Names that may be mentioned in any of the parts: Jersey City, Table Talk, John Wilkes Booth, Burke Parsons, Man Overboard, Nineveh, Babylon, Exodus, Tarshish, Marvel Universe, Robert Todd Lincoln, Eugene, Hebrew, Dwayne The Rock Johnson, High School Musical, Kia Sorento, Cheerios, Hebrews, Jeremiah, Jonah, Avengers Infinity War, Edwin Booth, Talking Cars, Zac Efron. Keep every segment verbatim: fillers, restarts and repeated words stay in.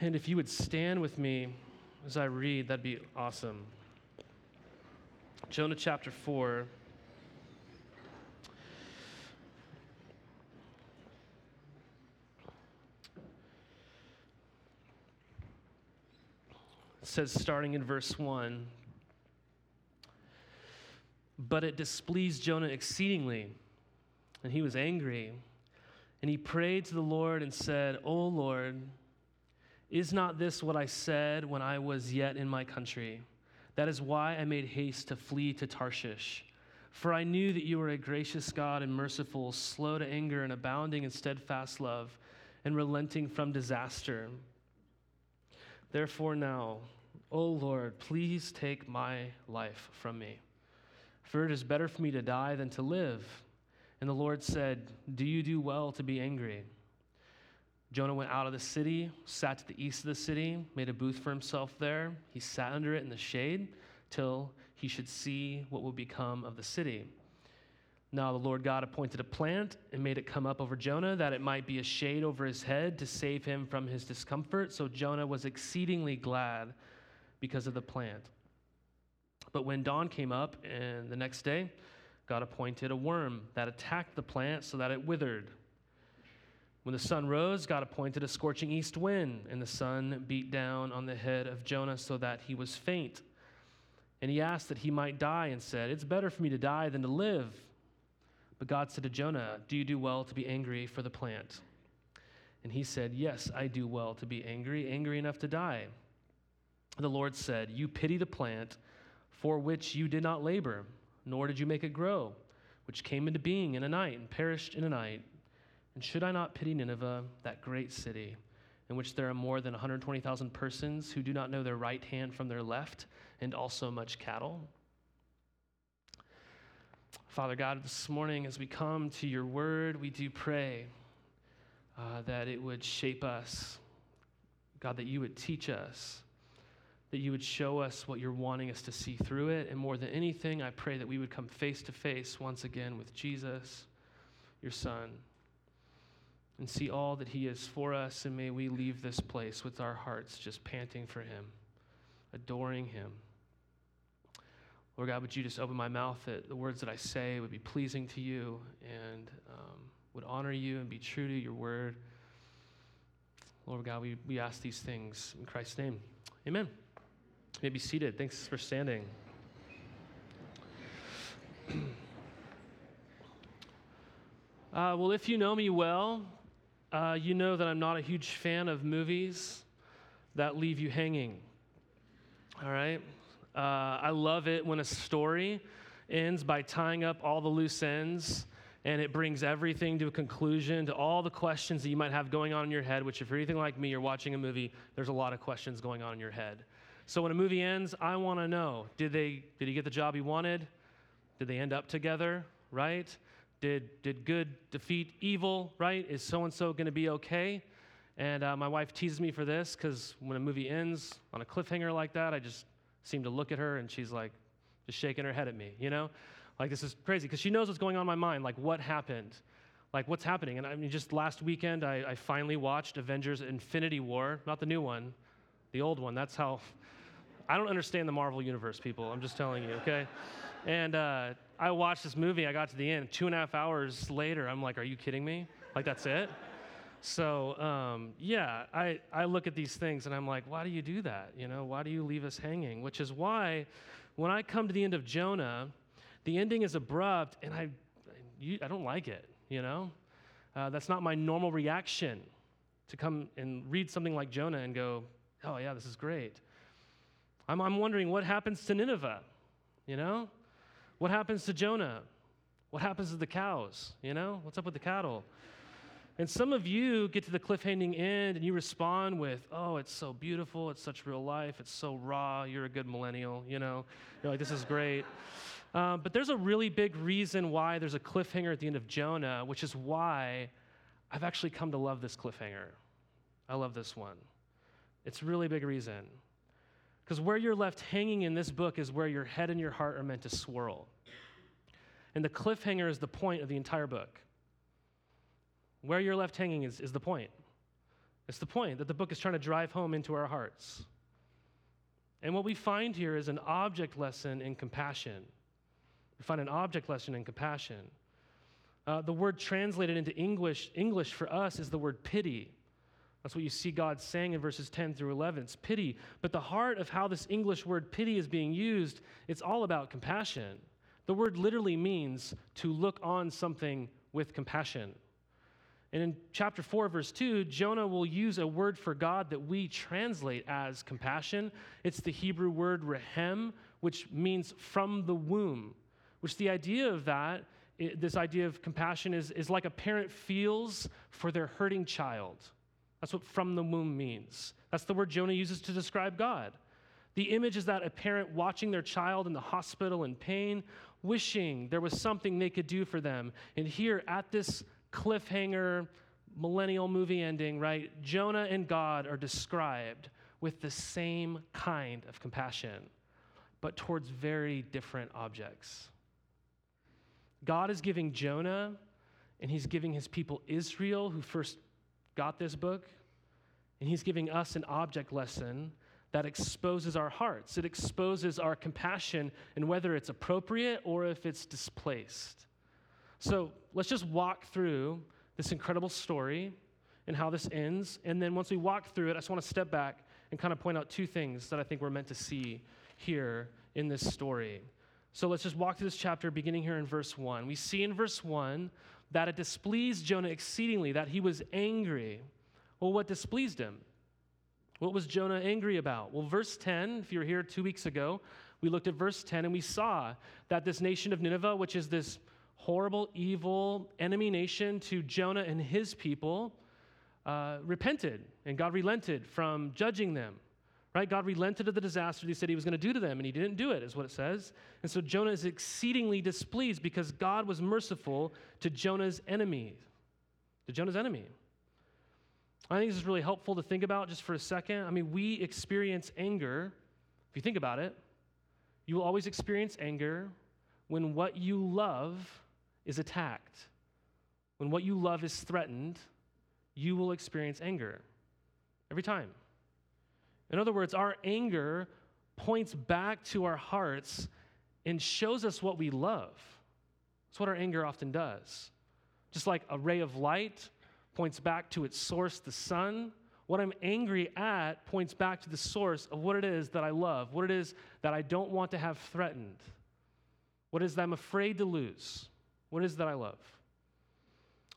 And if you would stand with me as I read, that'd be awesome. Jonah chapter four. It says, starting in verse one, but it displeased Jonah exceedingly, and he was angry. And he prayed to the Lord and said, O Lord, is not this what I said when I was yet in my country? That is why I made haste to flee to Tarshish. For I knew that you are a gracious God and merciful, slow to anger and abounding in steadfast love, and relenting from disaster. Therefore now, O Lord, please take my life from me, for it is better for me to die than to live. And the Lord said, do you do well to be angry? Jonah went out of the city, sat to the east of the city, made a booth for himself there. He sat under it in the shade till he should see what would become of the city. Now the Lord God appointed a plant and made it come up over Jonah, that it might be a shade over his head to save him from his discomfort. So Jonah was exceedingly glad because of the plant. But when dawn came up and the next day, God appointed a worm that attacked the plant so that it withered. When the sun rose, God appointed a scorching east wind, and the sun beat down on the head of Jonah so that he was faint. And he asked that he might die and said, it's better for me to die than to live. But God said to Jonah, do you do well to be angry for the plant? And he said, yes, I do well to be angry, angry enough to die. The Lord said, you pity the plant for which you did not labor, nor did you make it grow, which came into being in a night and perished in a night. And should I not pity Nineveh, that great city, in which there are more than one hundred twenty thousand persons who do not know their right hand from their left, and also much cattle? Father God, this morning as we come to your word, we do pray uh, that it would shape us. God, that you would teach us, that you would show us what you're wanting us to see through it. And more than anything, I pray that we would come face to face once again with Jesus, your son, and see all that he is for us, and may we leave this place with our hearts just panting for him, adoring him. Lord God, would you just open my mouth that the words that I say would be pleasing to you and um, would honor you and be true to your word. Lord God, we, we ask these things in Christ's name. Amen. You may be seated. Thanks for standing. uh, well, if you know me well, Uh, you know that I'm not a huge fan of movies that leave you hanging, all right? Uh, I love it when a story ends by tying up all the loose ends, and it brings everything to a conclusion, to all the questions that you might have going on in your head, which if you're anything like me, you're watching a movie, there's a lot of questions going on in your head. So when a movie ends, I want to know, did they, did he get the job he wanted? Did they end up together, right? Did did good defeat evil, right? Is so-and-so going to be okay? And uh, my wife teases me for this, because when a movie ends on a cliffhanger like that, I just seem to look at her, and she's like just shaking her head at me, you know? Like, this is crazy, because she knows what's going on in my mind, like what happened, like what's happening. And I mean, just last weekend, I, I finally watched Avengers Infinity War, not the new one, the old one. That's how, I don't understand the Marvel Universe, people. I'm just telling you, okay? And uh, I watched this movie. I got to the end. Two and a half hours later, I'm like, are you kidding me? Like, that's it? So, um, yeah, I, I look at these things, and I'm like, why do you do that? You know, why do you leave us hanging? Which is why when I come to the end of Jonah, the ending is abrupt, and I, you, I don't like it, you know? Uh, that's not my normal reaction, to come and read something like Jonah and go, oh, yeah, this is great. I'm, I'm wondering what happens to Nineveh, you know? What happens to Jonah? What happens to the cows? You know, what's up with the cattle? And some of you get to the cliffhanging end and you respond with, oh, it's so beautiful. It's such real life. It's so raw. You're a good millennial. You know, you're like, this is great. Uh, but there's a really big reason why there's a cliffhanger at the end of Jonah, which is why I've actually come to love this cliffhanger. I love this one. It's a really big reason. Because where you're left hanging in this book is where your head and your heart are meant to swirl. And the cliffhanger is the point of the entire book. Where you're left hanging is, is the point. It's the point that the book is trying to drive home into our hearts. And what we find here is an object lesson in compassion. We find an object lesson in compassion. Uh, the word translated into English, English for us is the word pity. That's what you see God saying in verses ten through eleven. It's pity. But the heart of how this English word pity is being used, it's all about compassion. The word literally means to look on something with compassion. And in chapter four, verse two, Jonah will use a word for God that we translate as compassion. It's the Hebrew word rehem, which means from the womb, which the idea of that, this idea of compassion is, is like a parent feels for their hurting child. That's what from the womb means. That's the word Jonah uses to describe God. The image is that a parent watching their child in the hospital in pain, wishing there was something they could do for them. And here at this cliffhanger, millennial movie ending, right? Jonah and God are described with the same kind of compassion, but towards very different objects. God is giving Jonah, and he's giving his people Israel, who first got this book, and he's giving us an object lesson that exposes our hearts. It exposes our compassion and whether it's appropriate or if it's displaced. So let's just walk through this incredible story and how this ends. And then once we walk through it, I just want to step back and kind of point out two things that I think we're meant to see here in this story. So let's just walk through this chapter beginning here in verse one. We see in verse one that it displeased Jonah exceedingly, that he was angry. Well, what displeased him? What was Jonah angry about? Well, verse ten, if you were here two weeks ago, we looked at verse ten and we saw that this nation of Nineveh, which is this horrible, evil, enemy nation to Jonah and his people, uh, repented, and God relented from judging them, right? God relented of the disaster that he said he was going to do to them, and he didn't do it, is what it says. And so Jonah is exceedingly displeased because God was merciful to Jonah's enemy, to Jonah's enemy. I think this is really helpful to think about just for a second. I mean, we experience anger. If you think about it, you will always experience anger when what you love is attacked. When what you love is threatened, you will experience anger every time. In other words, our anger points back to our hearts and shows us what we love. That's what our anger often does. Just like a ray of light points back to its source, the sun, what I'm angry at points back to the source of what it is that I love, what it is that I don't want to have threatened, what is that I'm afraid to lose, what is that I love.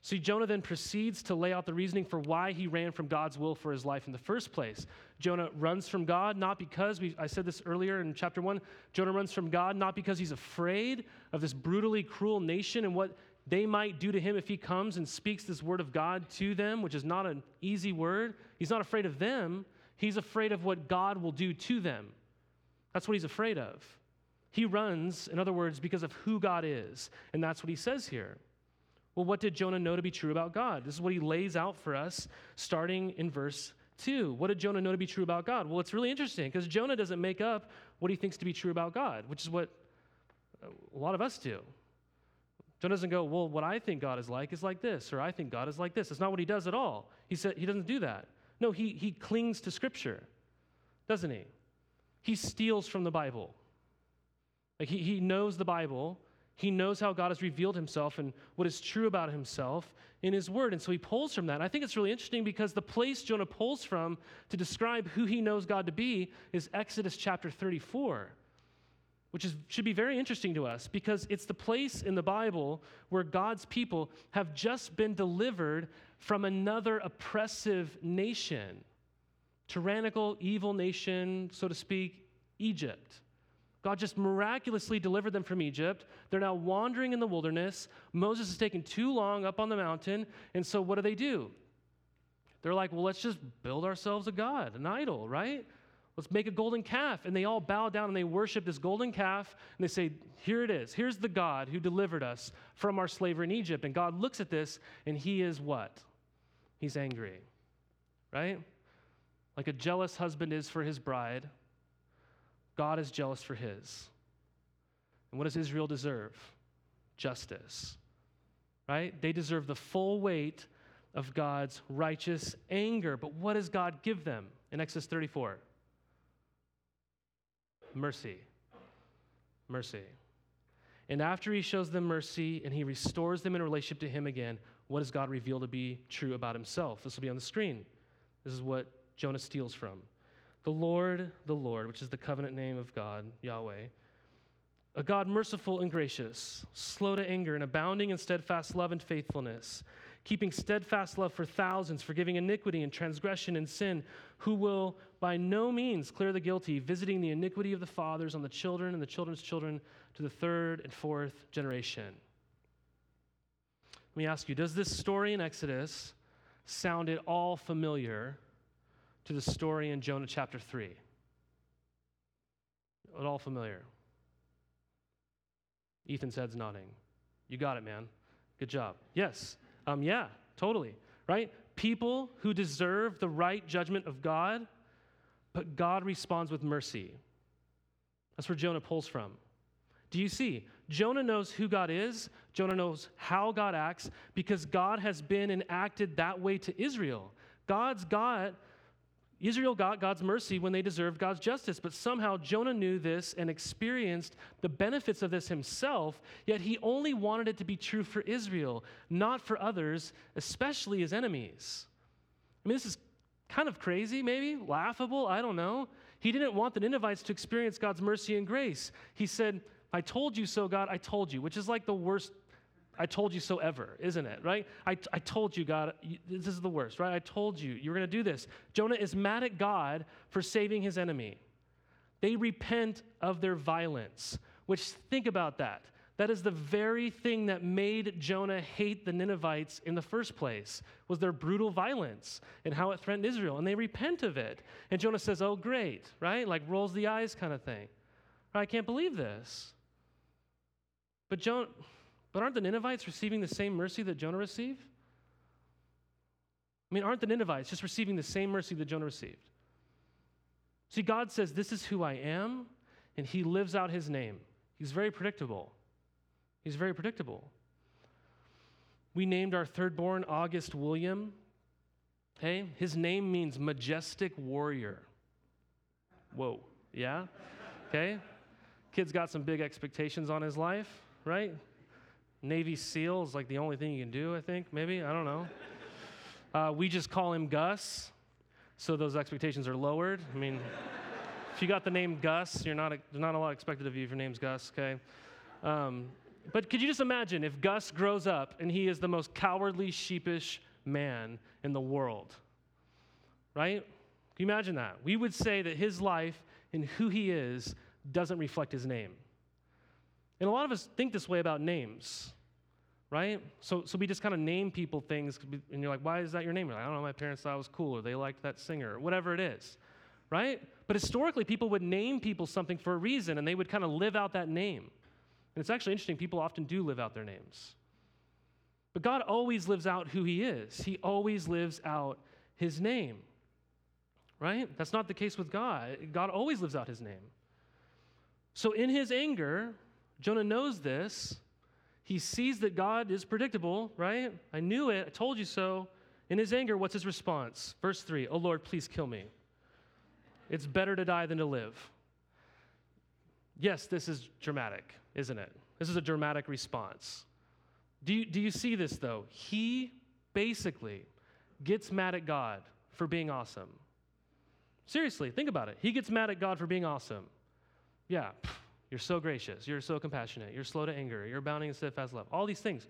See, Jonah then proceeds to lay out the reasoning for why he ran from God's will for his life in the first place. Jonah runs from God, not because, we, I said this earlier in chapter one, Jonah runs from God not because he's afraid of this brutally cruel nation and what they might do to him if he comes and speaks this word of God to them, which is not an easy word. He's not afraid of them. He's afraid of what God will do to them. That's what he's afraid of. He runs, in other words, because of who God is, and that's what he says here. Well, what did Jonah know to be true about God? This is what he lays out for us starting in verse two. What did Jonah know to be true about God? Well, it's really interesting because Jonah doesn't make up what he thinks to be true about God, which is what a lot of us do. Jonah doesn't go, well, what I think God is like is like this, or I think God is like this. It's not what he does at all. He said he doesn't do that. No, he he clings to Scripture, doesn't he? He steals from the Bible. Like he, he knows the Bible. He knows how God has revealed himself and what is true about himself in his word. And so he pulls from that. And I think it's really interesting because the place Jonah pulls from to describe who he knows God to be is Exodus chapter thirty-four, which is, should be very interesting to us because it's the place in the Bible where God's people have just been delivered from another oppressive nation, tyrannical, evil nation, so to speak, Egypt. God just miraculously delivered them from Egypt. They're now wandering in the wilderness. Moses has taken too long up on the mountain. And so what do they do? They're like, well, let's just build ourselves a god, an idol, right? Let's make a golden calf. And they all bow down and they worship this golden calf. And they say, here it is. Here's the God who delivered us from our slavery in Egypt. And God looks at this and he is what? He's angry, right? Like a jealous husband is for his bride, God is jealous for his. And what does Israel deserve? Justice, right? They deserve the full weight of God's righteous anger. But what does God give them in Exodus thirty-four? Mercy. Mercy. And after he shows them mercy and he restores them in relationship to him again, what does God reveal to be true about himself? This will be on the screen. This is what Jonah steals from. The Lord, the Lord, which is the covenant name of God, Yahweh, a God merciful and gracious, slow to anger and abounding in steadfast love and faithfulness, keeping steadfast love for thousands, forgiving iniquity and transgression and sin, who will by no means clear the guilty, visiting the iniquity of the fathers on the children and the children's children to the third and fourth generation. Let me ask you, does this story in Exodus sound at all familiar to the story in Jonah chapter three? At all familiar? Ethan's head's nodding. You got it, man. Good job. Yes. Um, yeah, totally, right? People who deserve the right judgment of God, but God responds with mercy. That's where Jonah pulls from. Do you see? Jonah knows who God is. Jonah knows how God acts because God has been and acted that way to Israel. God's God, Israel got God's mercy when they deserved God's justice, but somehow Jonah knew this and experienced the benefits of this himself, yet he only wanted it to be true for Israel, not for others, especially his enemies. I mean, this is kind of crazy, maybe, laughable, I don't know. He didn't want the Ninevites to experience God's mercy and grace. He said, I told you so, God, I told you, which is like the worst I told you so ever, isn't it, right? I, I told you, God, you, this is the worst, right? I told you, you were going to do this. Jonah is mad at God for saving his enemy. They repent of their violence, which, think about that. That is the very thing that made Jonah hate the Ninevites in the first place, was their brutal violence and how it threatened Israel, and they repent of it. And Jonah says, oh, great, right? Like rolls the eyes kind of thing. I can't believe this. But Jonah... But aren't the Ninevites receiving the same mercy that Jonah received? I mean, aren't the Ninevites just receiving the same mercy that Jonah received? See, God says, this is who I am, and he lives out his name. He's very predictable. He's very predictable. We named our third-born August William. Hey, his name means majestic warrior. Whoa, yeah? Okay. Kid's got some big expectations on his life, right? Navy SEAL is like the only thing you can do, I think, maybe. I don't know. Uh, we just call him Gus, so those expectations are lowered. I mean, if you got the name Gus, you're not not a lot expected of you if your name's Gus, okay? Um, but could you just imagine if Gus grows up and he is the most cowardly, sheepish man in the world, right? Can you imagine that? We would say that his life and who he is doesn't reflect his name. And a lot of us think this way about names, right? So so we just kind of name people things, and you're like, why is that your name? You're like, I don't know, my parents thought I was cool, or they liked that singer, or whatever it is, right? But historically, people would name people something for a reason, and they would kind of live out that name. And it's actually interesting, people often do live out their names. But God always lives out who he is. He always lives out his name, right? That's not the case with God. God always lives out his name. So in his anger... Jonah knows this. He sees that God is predictable, right? I knew it. I told you so. In his anger, what's his response? Verse three, oh, Lord, please kill me. It's better to die than to live. Yes, this is dramatic, isn't it? This is a dramatic response. Do you, do you see this, though? He basically gets mad at God for being awesome. Seriously, think about it. He gets mad at God for being awesome. Yeah, you're so gracious. You're so compassionate. You're slow to anger. You're abounding in steadfast love. All these things.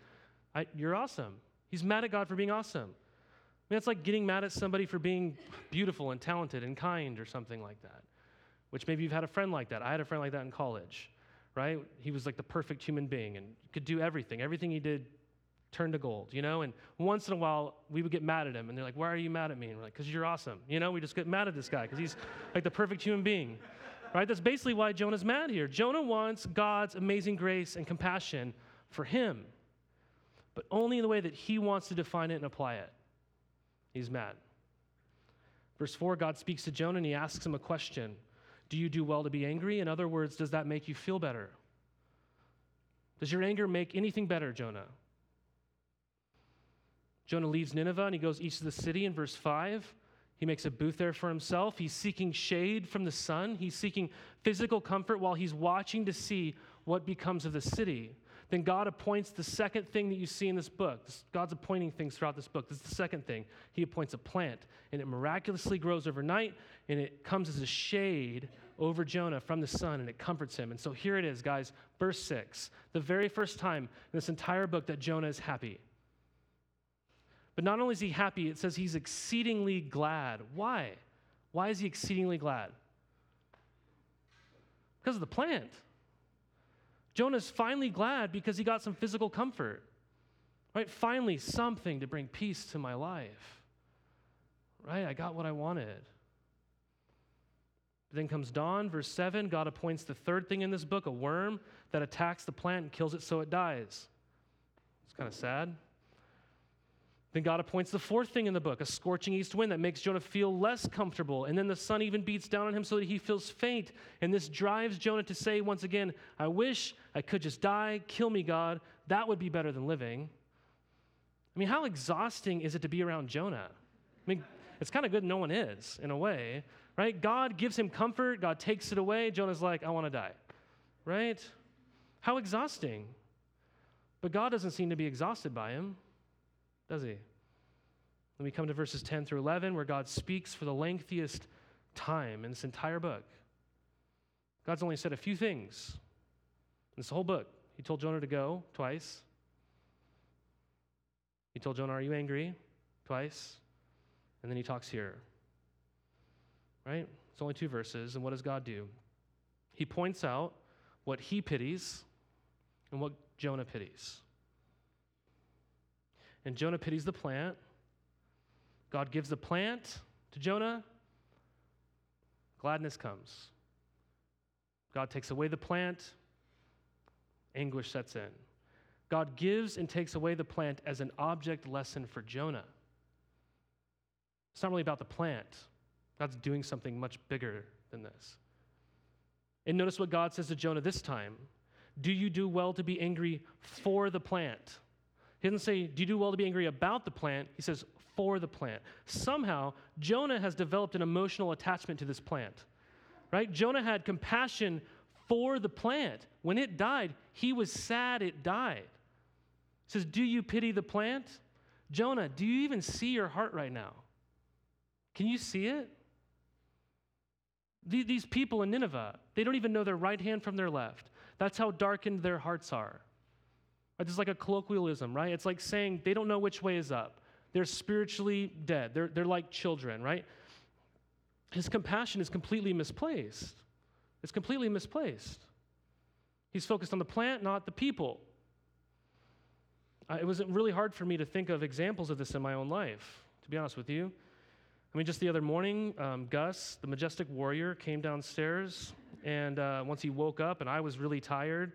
I, you're awesome. He's mad at God for being awesome. I mean, it's like getting mad at somebody for being beautiful and talented and kind or something like that, which maybe you've had a friend like that. I had a friend like that in college, right? He was like the perfect human being and could do everything. Everything he did turned to gold, you know? And once in a while, we would get mad at him, and they're like, why are you mad at me? And we're like, because you're awesome. You know, we just get mad at this guy because he's like the perfect human being. Right? That's basically why Jonah's mad here. Jonah wants God's amazing grace and compassion for him, but only in the way that he wants to define it and apply it. He's mad. Verse four, God speaks to Jonah and he asks him a question. Do you do well to be angry? In other words, does that make you feel better? Does your anger make anything better, Jonah? Jonah leaves Nineveh and he goes east of the city in verse five. He makes a booth there for himself. He's seeking shade from the sun. He's seeking physical comfort while he's watching to see what becomes of the city. Then God appoints the second thing that you see in this book. God's appointing things throughout this book. This is the second thing. He appoints a plant, and it miraculously grows overnight, and it comes as a shade over Jonah from the sun, and it comforts him. And so here it is, guys, verse six. The very first time in this entire book that Jonah is happy. But not only is he happy, it says he's exceedingly glad. Why? Why is he exceedingly glad? Because of the plant. Jonah's finally glad because he got some physical comfort, right? Finally, something to bring peace to my life, right? I got what I wanted. Then comes dawn, verse seven. God appoints the third thing in this book, a worm that attacks the plant and kills it so it dies. It's kind of sad. Then God appoints the fourth thing in the book, a scorching east wind that makes Jonah feel less comfortable. And then the sun even beats down on him so that he feels faint. And this drives Jonah to say once again, I wish I could just die. Kill me, God. That would be better than living. I mean, how exhausting is it to be around Jonah? I mean, it's kind of good no one is, in a way, right? God gives him comfort. God takes it away. Jonah's like, I want to die, right? How exhausting. But God doesn't seem to be exhausted by him, does he? Then we come to verses ten through eleven, where God speaks for the lengthiest time in this entire book. God's only said a few things in this whole book. He told Jonah to go twice. He told Jonah, are you angry? Twice. And then he talks here. Right? It's only two verses. And what does God do? He points out what he pities and what Jonah pities. And Jonah pities the plant. God gives the plant to Jonah. Gladness comes. God takes away the plant. Anguish sets in. God gives and takes away the plant as an object lesson for Jonah. It's not really about the plant. God's doing something much bigger than this. And notice what God says to Jonah this time. Do you do well to be angry for the plant? He doesn't say, do you do well to be angry about the plant? He says, for the plant. Somehow, Jonah has developed an emotional attachment to this plant, right? Jonah had compassion for the plant. When it died, he was sad it died. He says, do you pity the plant? Jonah, do you even see your heart right now? Can you see it? These people in Nineveh, they don't even know their right hand from their left. That's how darkened their hearts are. It's like a colloquialism, right? It's like saying they don't know which way is up. They're spiritually dead. They're, they're like children, right? His compassion is completely misplaced. It's completely misplaced. He's focused on the plant, not the people. Uh, it was really hard for me to think of examples of this in my own life, to be honest with you. I mean, just the other morning, um, Gus, the majestic warrior, came downstairs, and uh, once he woke up, and I was really tired,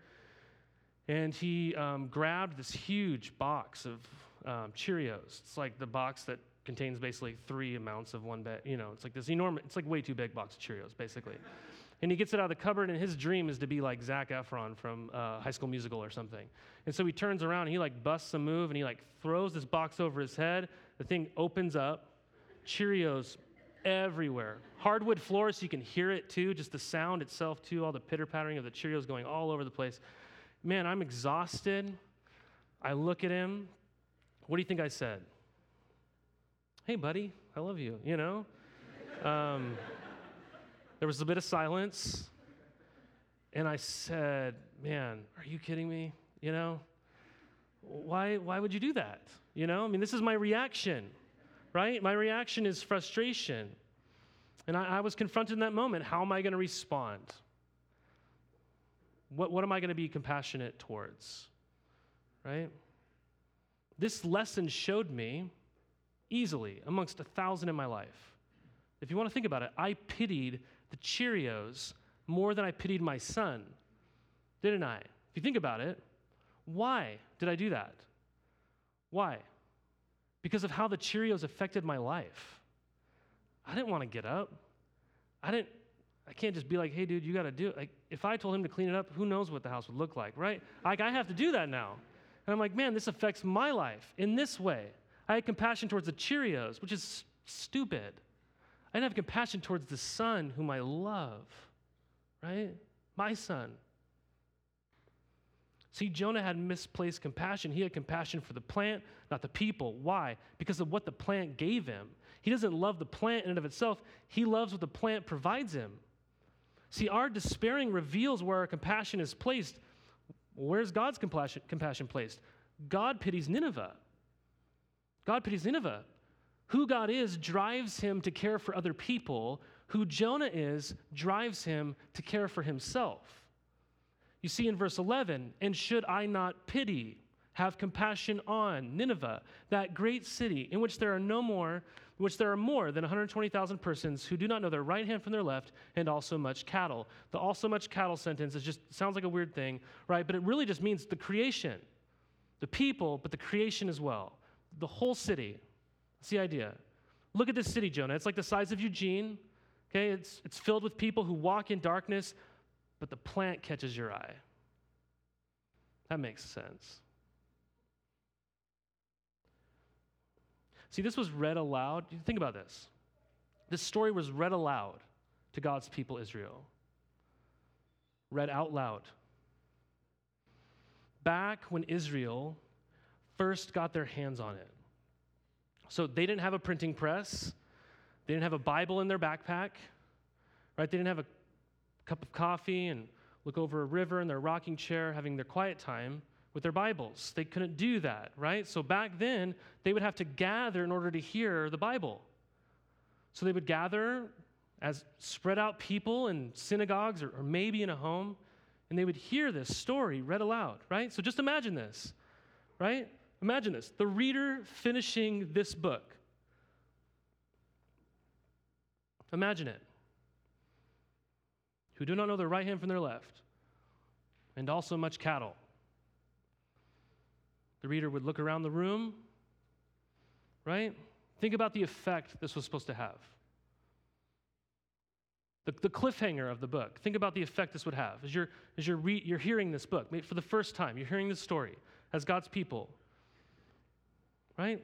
and he um, grabbed this huge box of um, Cheerios. It's like the box that contains basically three amounts of one bag. You know, it's like this enormous, it's like way too big box of Cheerios, basically. And he gets it out of the cupboard, and his dream is to be like Zac Efron from uh, High School Musical or something. And so he turns around, and he like busts a move, and he like throws this box over his head. The thing opens up, Cheerios everywhere. Hardwood floor, so you can hear it too, just the sound itself too, all the pitter-pattering of the Cheerios going all over the place. Man, I'm exhausted. I look at him. What do you think I said? Hey, buddy, I love you, you know? Um, there was a bit of silence, and I said, man, are you kidding me? You know, why, why would you do that? You know, I mean, this is my reaction, right? My reaction is frustration. And I, I was confronted in that moment. How am I going to respond? What, what am I going to be compassionate towards, right? This lesson showed me easily amongst a thousand in my life. If you want to think about it, I pitied the Cheerios more than I pitied my son, didn't I? If you think about it, why did I do that? Why? Because of how the Cheerios affected my life. I didn't want to get up. I didn't. I can't just be like, hey, dude, you got to do it. Like, if I told him to clean it up, who knows what the house would look like, right? Like, I have to do that now. And I'm like, man, this affects my life in this way. I had compassion towards the Cheerios, which is s- stupid. I didn't have compassion towards the son whom I love, right? My son. See, Jonah had misplaced compassion. He had compassion for the plant, not the people. Why? Because of what the plant gave him. He doesn't love the plant in and of itself. He loves what the plant provides him. See, our despairing reveals where our compassion is placed. Where's God's compassion, compassion placed? God pities Nineveh. God pities Nineveh. Who God is drives him to care for other people. Who Jonah is drives him to care for himself. You see in verse eleven, and should I not pity, have compassion on Nineveh, that great city in which there are no more, which there are more than one hundred twenty thousand persons who do not know their right hand from their left, and also much cattle. The also much cattle sentence is just sounds like a weird thing, right? But it really just means the creation, the people, but the creation as well. The whole city. That's the idea. Look at this city, Jonah. It's like the size of Eugene. Okay, it's it's filled with people who walk in darkness, but the plant catches your eye. That makes sense. See, this was read aloud. Think about this. This story was read aloud to God's people, Israel. Read out loud. Back when Israel first got their hands on it. So they didn't have a printing press. They didn't have a Bible in their backpack. Right? They didn't have a cup of coffee and look over a river in their rocking chair, having their quiet time with their Bibles. They couldn't do that, right? So back then, they would have to gather in order to hear the Bible. So they would gather as spread out people in synagogues or, or maybe in a home, and they would hear this story read aloud, right? So just imagine this, right? Imagine this, the reader finishing this book. Imagine it. Who do not know their right hand from their left, and also much cattle. The reader would look around the room, right? Think about the effect this was supposed to have. The, the cliffhanger of the book. Think about the effect this would have. As you're, as you're, re, you're hearing this book, for the first time, you're hearing this story as God's people, right?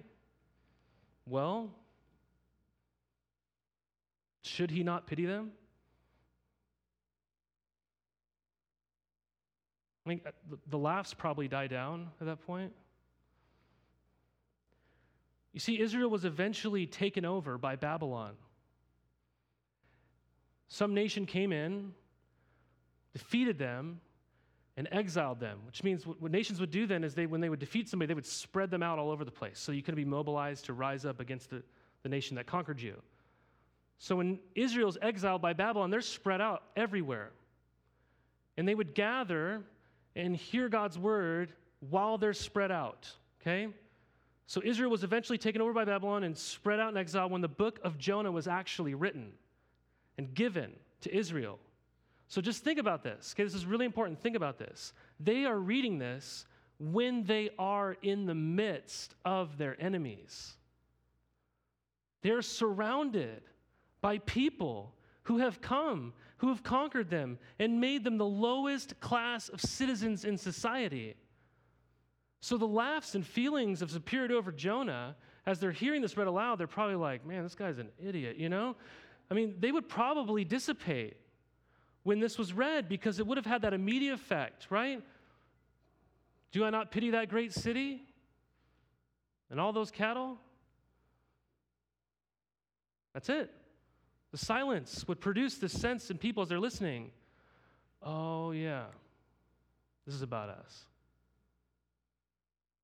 Well, should he not pity them? I mean, the laughs probably die down at that point. You see, Israel was eventually taken over by Babylon. Some nation came in, defeated them, and exiled them, which means what nations would do then is they, when they would defeat somebody, they would spread them out all over the place, so you couldn't be mobilized to rise up against the, the nation that conquered you. So when Israel's exiled by Babylon, they're spread out everywhere. And they would gather and hear God's word while they're spread out, okay? So Israel was eventually taken over by Babylon and spread out in exile when the book of Jonah was actually written and given to Israel. So just think about this, okay? This is really important. Think about this. They are reading this when they are in the midst of their enemies. They're surrounded by people who have come, who have conquered them, and made them the lowest class of citizens in society. So the laughs and feelings of superiority over Jonah, as they're hearing this read aloud, they're probably like, man, this guy's an idiot, you know? I mean, they would probably dissipate when this was read because it would have had that immediate effect, right? Do I not pity that great city and all those cattle? That's it. The silence would produce this sense in people as they're listening. Oh, yeah, this is about us.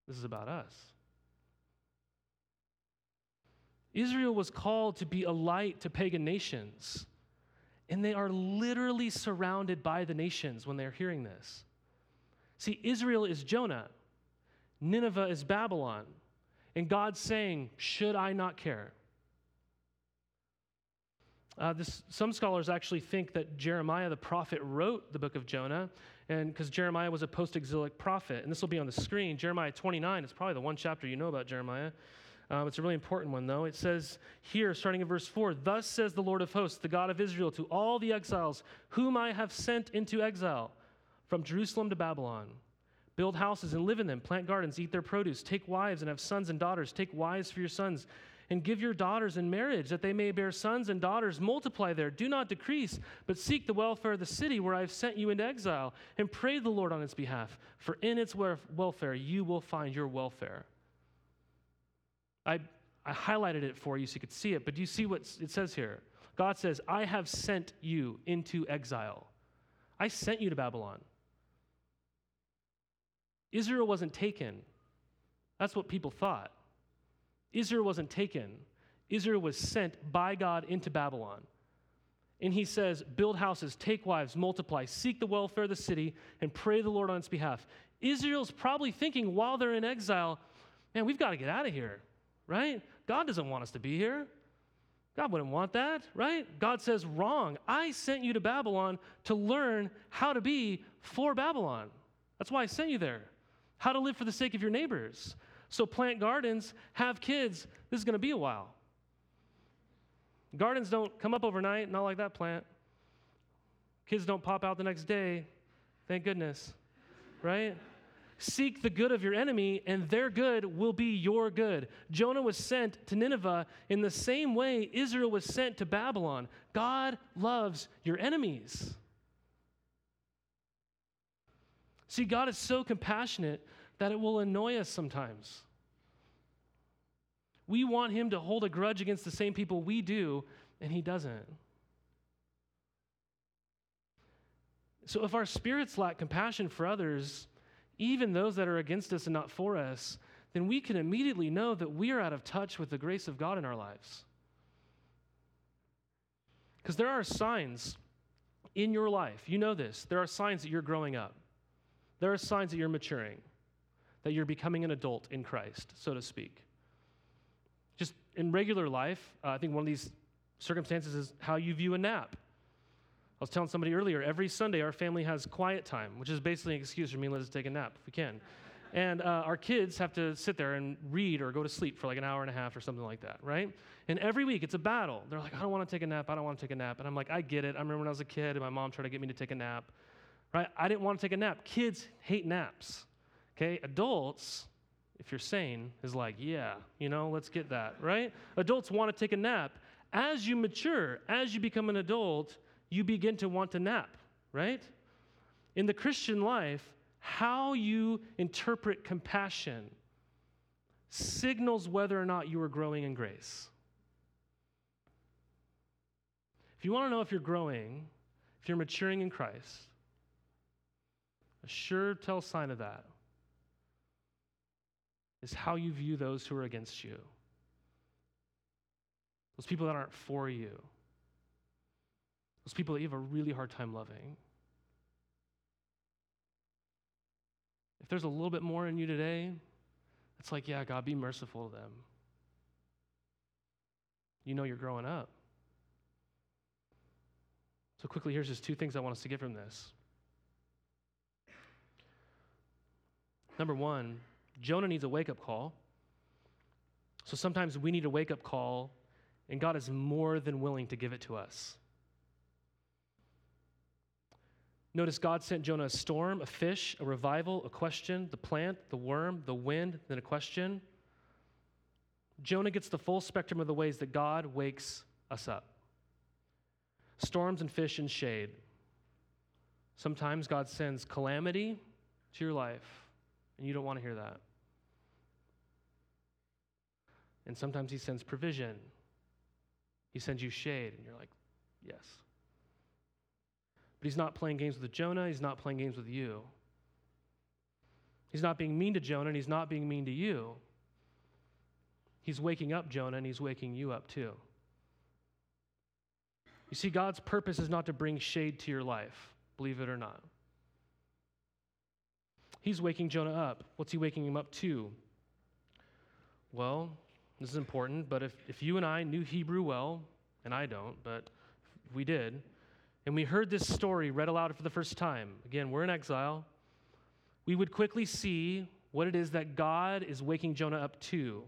This is about us. Israel was called to be a light to pagan nations, and they are literally surrounded by the nations when they're hearing this. See, Israel is Jonah. Nineveh is Babylon. And God's saying, should I not care? Uh, this, some scholars actually think that Jeremiah the prophet wrote the book of Jonah, and because Jeremiah was a post-exilic prophet, and this will be on the screen, Jeremiah twenty-nine. It's probably the one chapter you know about Jeremiah. Um, it's a really important one, though. It says here, starting in verse four, "Thus says the Lord of hosts, the God of Israel, to all the exiles whom I have sent into exile from Jerusalem to Babylon, Build houses and live in them. Plant gardens, eat their produce. Take wives and have sons and daughters. Take wives for your sons and give your daughters in marriage, that they may bear sons and daughters. Multiply there. Do not decrease, but seek the welfare of the city where I have sent you into exile, and pray to the Lord on its behalf, for in its welfare you will find your welfare. I, I highlighted it for you so you could see it, but do you see what it says here? God says, I have sent you into exile. I sent you to Babylon. Israel wasn't taken. That's what people thought. Israel wasn't taken. Israel was sent by God into Babylon. And he says, build houses, take wives, multiply, seek the welfare of the city, and pray the Lord on its behalf. Israel's probably thinking while they're in exile, man, we've got to get out of here, right? God doesn't want us to be here. God wouldn't want that, right? God says, wrong. I sent you to Babylon to learn how to be for Babylon. That's why I sent you there. How to live for the sake of your neighbors. So plant gardens, have kids. This is going to be a while. Gardens don't come up overnight, not like that plant. Kids don't pop out the next day. Thank goodness, right? Seek the good of your enemy, and their good will be your good. Jonah was sent to Nineveh in the same way Israel was sent to Babylon. God loves your enemies. See, God is so compassionate that it will annoy us sometimes. We want him to hold a grudge against the same people we do, and he doesn't. So if our spirits lack compassion for others, even those that are against us and not for us, then we can immediately know that we are out of touch with the grace of God in our lives. Because there are signs in your life, you know this, there are signs that you're growing up. There are signs that you're maturing, that you're becoming an adult in Christ, so to speak. Just in regular life, uh, I think one of these circumstances is how you view a nap. I was telling somebody earlier, every Sunday our family has quiet time, which is basically an excuse for me and Liz to take a nap if we can. And uh, our kids have to sit there and read or go to sleep for like an hour and a half or something like that, right? And every week it's a battle. They're like, I don't want to take a nap, I don't want to take a nap. And I'm like, I get it. I remember when I was a kid and my mom tried to get me to take a nap. Right? I didn't want to take a nap. Kids hate naps, okay? Adults, if you're sane, is like, yeah, you know, let's get that, right? Adults want to take a nap. As you mature, as you become an adult, you begin to want to nap, right? In the Christian life, how you interpret compassion signals whether or not you are growing in grace. If you want to know if you're growing, if you're maturing in Christ, a sure tell sign of that is how you view those who are against you, those people that aren't for you, those people that you have a really hard time loving. If there's a little bit more in you today, it's like, yeah, God, be merciful to them. You know you're growing up. So quickly, here's just two things I want us to get from this. Number one, Jonah needs a wake-up call. So sometimes we need a wake-up call, and God is more than willing to give it to us. Notice God sent Jonah a storm, a fish, a revival, a question, the plant, the worm, the wind, then a question. Jonah gets the full spectrum of the ways that God wakes us up. Storms and fish and shade. Sometimes God sends calamity to your life. And you don't want to hear that. And sometimes he sends provision. He sends you shade, and you're like, yes. But he's not playing games with Jonah. He's not playing games with you. He's not being mean to Jonah, and he's not being mean to you. He's waking up Jonah, and he's waking you up too. You see, God's purpose is not to bring shade to your life, believe it or not. He's waking Jonah up. What's he waking him up to? Well, this is important, but if, if you and I knew Hebrew well, and I don't, but we did, and we heard this story read aloud for the first time, again, we're in exile, we would quickly see what it is that God is waking Jonah up to.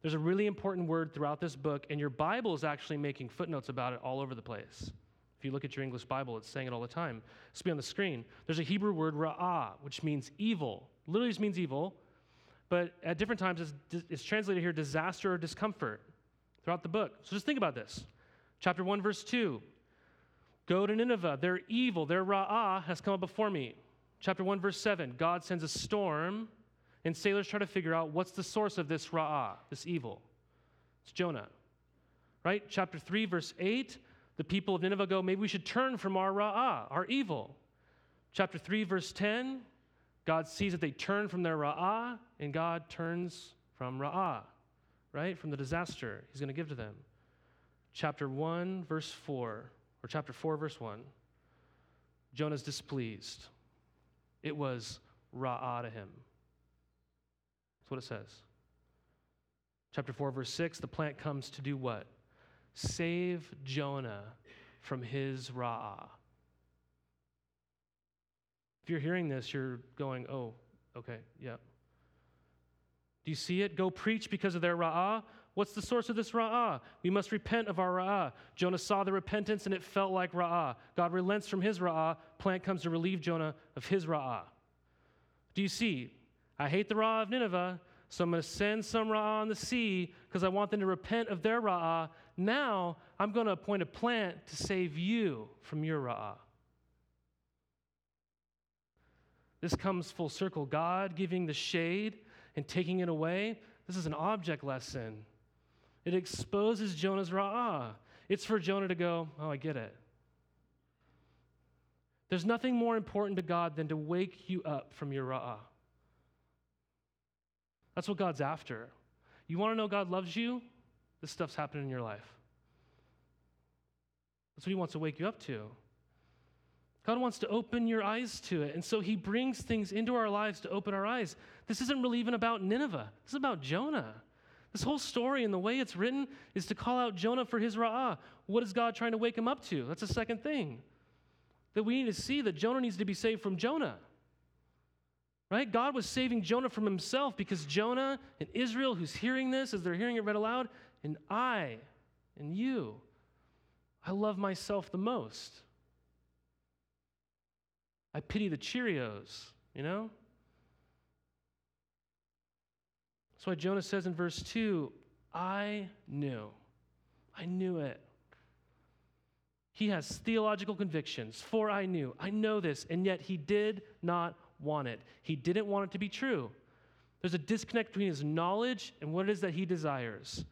There's a really important word throughout this book, and your Bible is actually making footnotes about it all over the place. If you look at your English Bible, it's saying it all the time. It's be on the screen. There's a Hebrew word, Ra'ah, which means evil, Literally just means evil, but at different times it's, it's translated here disaster or discomfort throughout the book. So just think about this. Chapter one, verse two, go to Nineveh, their evil, their Ra'ah has come up before me. Chapter one, verse seven, God sends a storm, and sailors try to figure out what's the source of this Ra'ah, this evil. It's Jonah, right? Chapter three, verse eight, the people of Nineveh go, maybe we should turn from our Ra'ah, our evil. Chapter three, verse ten, God sees that they turn from their Ra'ah, and God turns from Ra'ah, right? From the disaster he's going to give to them. Chapter one, verse four, or chapter four, verse one, Jonah's displeased. It was Ra'ah to him. That's what it says. Chapter four, verse six, the plant comes to do what? Save Jonah from his Ra'ah. If you're hearing this, you're going, oh, okay, yeah. Do you see it? Go preach because of their Ra'ah. What's the source of this Ra'ah? We must repent of our Ra'ah. Jonah saw the repentance and it felt like Ra'ah. God relents from his Ra'ah. Plant comes to relieve Jonah of his Ra'ah. Do you see? I hate the Ra'ah of Nineveh, so I'm going to send some Ra'ah on the sea because I want them to repent of their Ra'ah. Now I'm going to appoint a plant to save you from your Ra'ah. This comes full circle. God giving the shade and taking it away. This is an object lesson. It exposes Jonah's Ra'ah. It's for Jonah to go, oh, I get it. There's nothing more important to God than to wake you up from your Ra'ah. That's what God's after. You want to know God loves you? This stuff's happening in your life. That's what he wants to wake you up to. God wants to open your eyes to it, and so he brings things into our lives to open our eyes. This isn't really even about Nineveh. This is about Jonah. This whole story and the way it's written is to call out Jonah for his Ra'ah. What is God trying to wake him up to? That's the second thing that we need to see, that Jonah needs to be saved from Jonah. Right? God was saving Jonah from himself because Jonah and Israel, who's hearing this as they're hearing it read aloud, and I and you, I love myself the most. I pity the Cheerios, you know? That's why Jonah says in verse two, I knew. I knew it. He has theological convictions, for I knew. I know this, and yet he did not want it. He didn't want it to be true. There's a disconnect between his knowledge and what it is that he desires.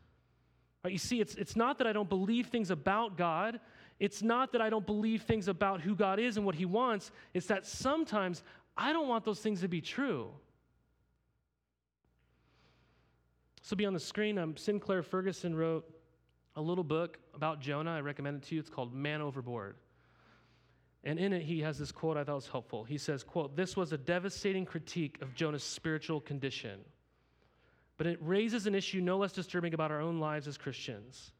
Right, you see, it's, it's not that I don't believe things about God. It's not that I don't believe things about who God is and what he wants. It's that sometimes I don't want those things to be true. This will be on the screen. Um, Sinclair Ferguson wrote a little book about Jonah. I recommend it to you. It's called Man Overboard. And in it, he has this quote I thought was helpful. He says, quote, this was a devastating critique of Jonah's spiritual condition, but it raises an issue no less disturbing about our own lives as Christians.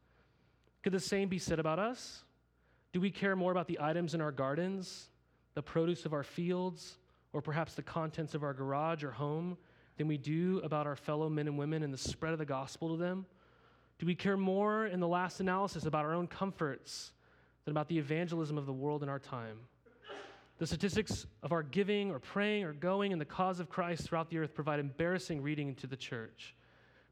Could the same be said about us? Do we care more about the items in our gardens, the produce of our fields, or perhaps the contents of our garage or home than we do about our fellow men and women and the spread of the gospel to them? Do we care more in the last analysis about our own comforts than about the evangelism of the world in our time? The statistics of our giving or praying or going in the cause of Christ throughout the earth provide embarrassing reading into the church.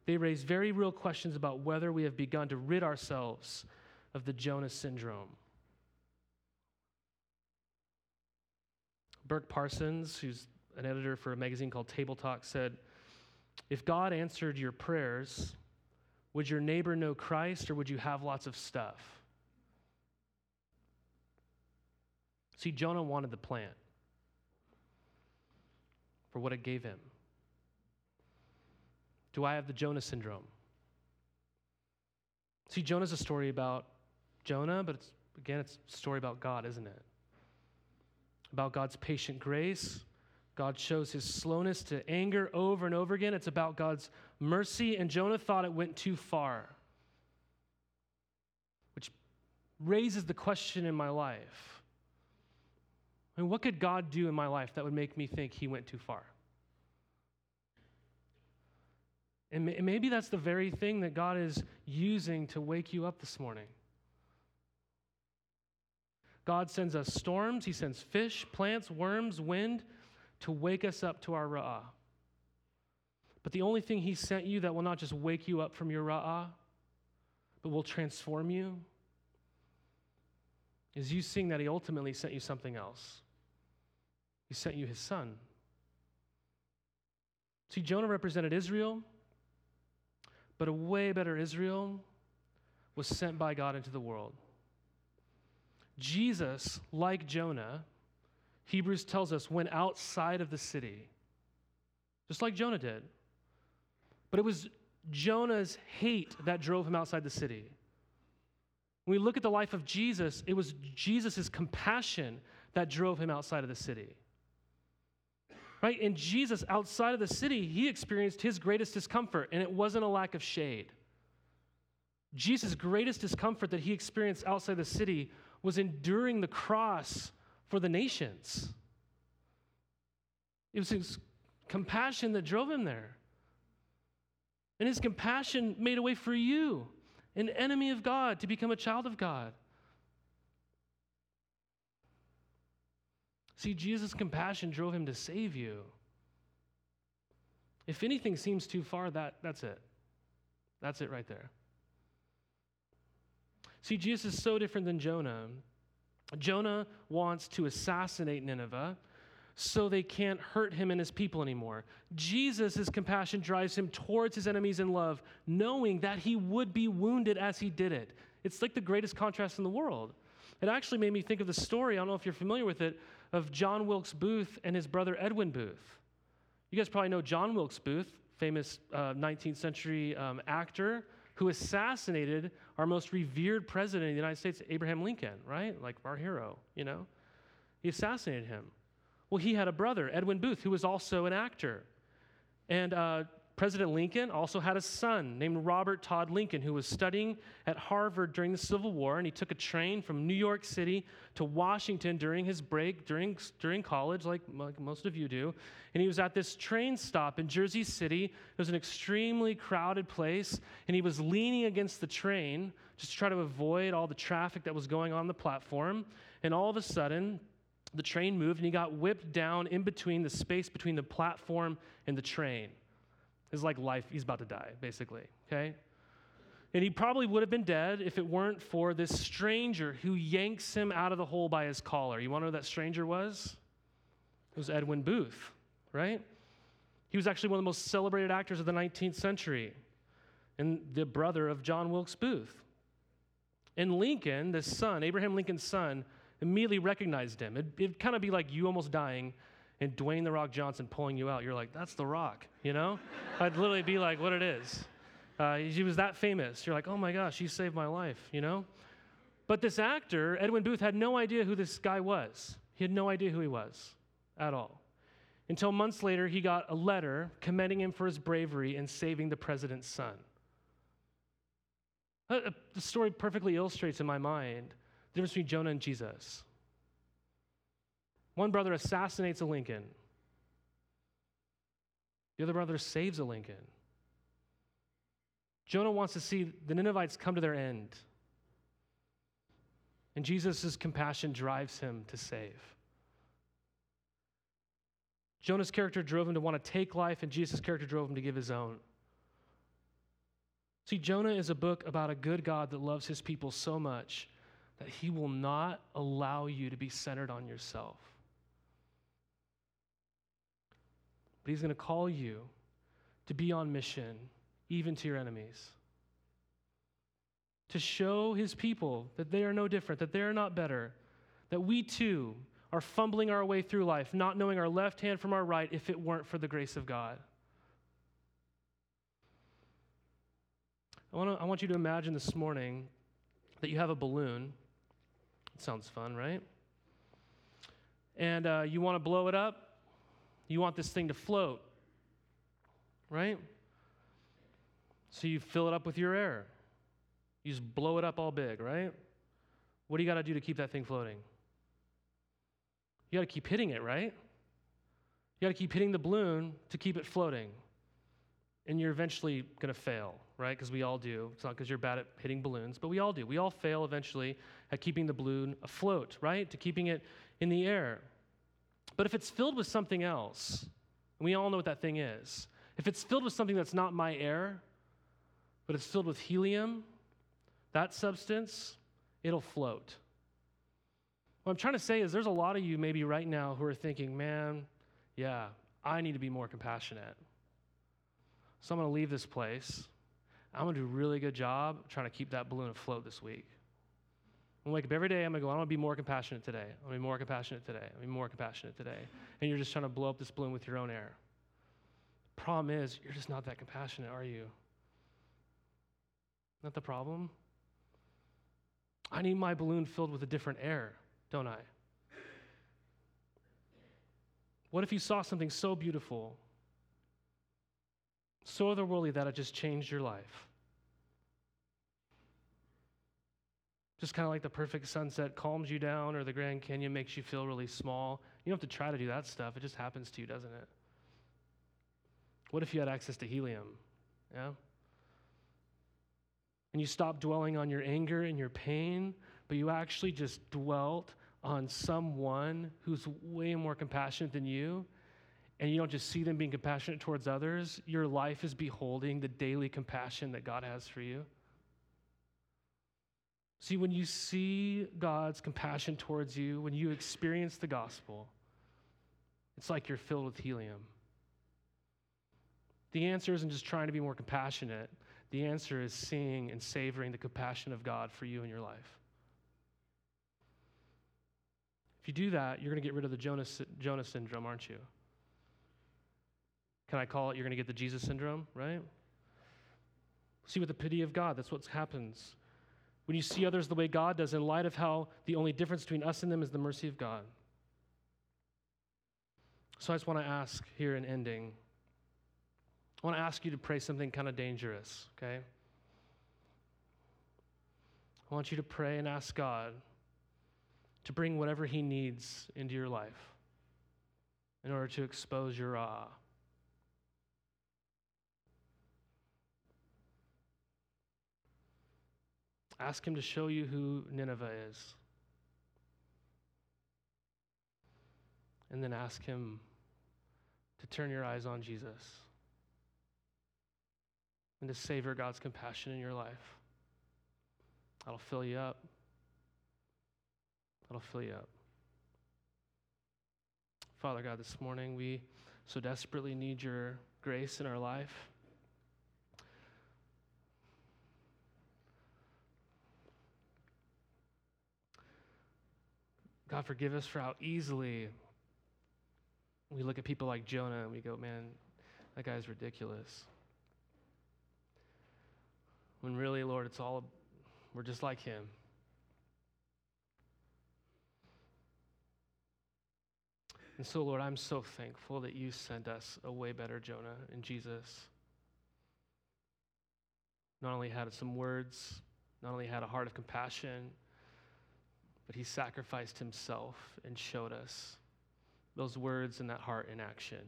They raise very real questions about whether we have begun to rid ourselves of the Jonah syndrome. Burke Parsons, who's an editor for a magazine called Table Talk, said, if God answered your prayers, would your neighbor know Christ or would you have lots of stuff? See, Jonah wanted the plant for what it gave him. Do I have the Jonah syndrome? See, Jonah's a story about Jonah, but it's, again, it's a story about God, isn't it? About God's patient grace. God shows his slowness to anger over and over again. It's about God's mercy, and Jonah thought it went too far, which raises the question in my life. I mean, what could God do in my life that would make me think he went too far? And maybe that's the very thing that God is using to wake you up this morning. God sends us storms. He sends fish, plants, worms, wind to wake us up to our Ra'ah. But the only thing he sent you that will not just wake you up from your ra'ah, but will transform you, is you seeing that he ultimately sent you something else. He sent you his son. See, Jonah represented Israel, but a way better Israel was sent by God into the world. Jesus, like Jonah, Hebrews tells us, went outside of the city, just like Jonah did. But it was Jonah's hate that drove him outside the city. When we look at the life of Jesus, it was Jesus' compassion that drove him outside of the city. Right? And Jesus, outside of the city, he experienced his greatest discomfort, and it wasn't a lack of shade. Jesus' greatest discomfort that he experienced outside the city was enduring the cross for the nations. It was his compassion that drove him there. And his compassion made a way for you, an enemy of God, to become a child of God. See, Jesus' compassion drove him to save you. If anything seems too far, that, that's it. That's it right there. See, Jesus is so different than Jonah. Jonah wants to assassinate Nineveh so they can't hurt him and his people anymore. Jesus' compassion drives him towards his enemies in love, knowing that he would be wounded as he did it. It's like the greatest contrast in the world. It actually made me think of the story, I don't know if you're familiar with it, of John Wilkes Booth and his brother Edwin Booth. You guys probably know John Wilkes Booth, famous uh, nineteenth century um, actor who assassinated our most revered president of the United States, Abraham Lincoln, right? Like our hero, you know? He assassinated him. Well, he had a brother, Edwin Booth, who was also an actor. And uh, President Lincoln also had a son named Robert Todd Lincoln, who was studying at Harvard during the Civil War, and he took a train from New York City to Washington during his break, during during college, like, like most of you do. And he was at this train stop in Jersey City. It was an extremely crowded place, and he was leaning against the train just to try to avoid all the traffic that was going on the platform. And all of a sudden, the train moved, and he got whipped down in between the space between the platform and the train. It's like life, he's about to die, basically, okay? And he probably would have been dead if it weren't for this stranger who yanks him out of the hole by his collar. You want to know who that stranger was? It was Edwin Booth, right? He was actually one of the most celebrated actors of the nineteenth century and the brother of John Wilkes Booth. And Lincoln, this son, Abraham Lincoln's son, immediately recognized him. It'd, it'd kind of be like you almost dying and Dwayne The Rock Johnson pulling you out. You're like, that's The Rock, you know? I'd literally be like, what it is. Uh, he was that famous. You're like, oh my gosh, he saved my life, you know? But this actor, Edwin Booth, had no idea who this guy was. He had no idea who he was at all. Until months later, he got a letter commending him for his bravery in saving the president's son. Uh, the story perfectly illustrates in my mind the difference between Jonah and Jesus. One brother assassinates a Lincoln. The other brother saves a Lincoln. Jonah wants to see the Ninevites come to their end. And Jesus' compassion drives him to save. Jonah's character drove him to want to take life, and Jesus' character drove him to give his own. See, Jonah is a book about a good God that loves his people so much that he will not allow you to be centered on yourself. But he's going to call you to be on mission, even to your enemies, to show his people that they are no different, that they are not better, that we too are fumbling our way through life, not knowing our left hand from our right if it weren't for the grace of God. I want to, I want you to imagine this morning that you have a balloon. It sounds fun, right? And uh, you want to blow it up. You want this thing to float, right? So you fill it up with your air. You just blow it up all big, right? What do you got to do to keep that thing floating? You got to keep hitting it, right? You got to keep hitting the balloon to keep it floating. And you're eventually going to fail, right? Because we all do. It's not because you're bad at hitting balloons, but we all do. We all fail eventually at keeping the balloon afloat, right? To keeping it in the air. But if it's filled with something else, and we all know what that thing is, If it's filled with something that's not my air, but it's filled with helium, that substance, it'll float. What I'm trying to say is there's a lot of you maybe right now who are thinking, man, yeah, I need to be more compassionate. So I'm going to leave this place. I'm going to do a really good job trying to keep that balloon afloat this week. I'm going to wake up every day. I'm going to go, I'm going to be more compassionate today. I'm going to be more compassionate today. I'm going to be more compassionate today. And you're just trying to blow up this balloon with your own air. The problem is you're just not that compassionate, are you? Not the problem. I need my balloon filled with a different air, don't I? What if you saw something so beautiful, so otherworldly that it just changed your life? Just kind of like the perfect sunset calms you down, or the Grand Canyon makes you feel really small. You don't have to try to do that stuff. It just happens to you, doesn't it? What if you had access to helium? Yeah? And you stopped dwelling on your anger and your pain, but you actually just dwelt on someone who's way more compassionate than you, and you don't just see them being compassionate towards others. Your life is beholding the daily compassion that God has for you. See, when you see God's compassion towards you, when you experience the gospel, it's like you're filled with helium. The answer isn't just trying to be more compassionate. The answer is seeing and savoring the compassion of God for you in your life. If you do that, you're going to get rid of the Jonah, Jonah syndrome, aren't you? Can I call it you're going to get the Jesus syndrome, right? See, with the pity of God, that's what happens. When you see others the way God does, in light of how the only difference between us and them is the mercy of God. So I just want to ask here in ending, I want to ask you to pray something kind of dangerous, okay? I want you to pray and ask God to bring whatever he needs into your life in order to expose your Ra'ah. Ask him to show you who Nineveh is. And then ask him to turn your eyes on Jesus and to savor God's compassion in your life. That'll fill you up. That'll fill you up. Father God, this morning we so desperately need your grace in our life. God, forgive us for how easily we look at people like Jonah and we go, man, that guy's ridiculous. When really, Lord, it's all, we're just like him. And so, Lord, I'm so thankful that you sent us a way better Jonah in Jesus. Not only had some words, not only had a heart of compassion, but he sacrificed himself and showed us those words and that heart in action.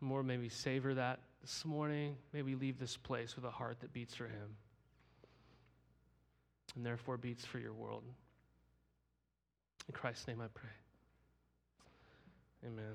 More, may we savor that this morning. May we leave this place with a heart that beats for him and therefore beats for your world. In Christ's name I pray. Amen.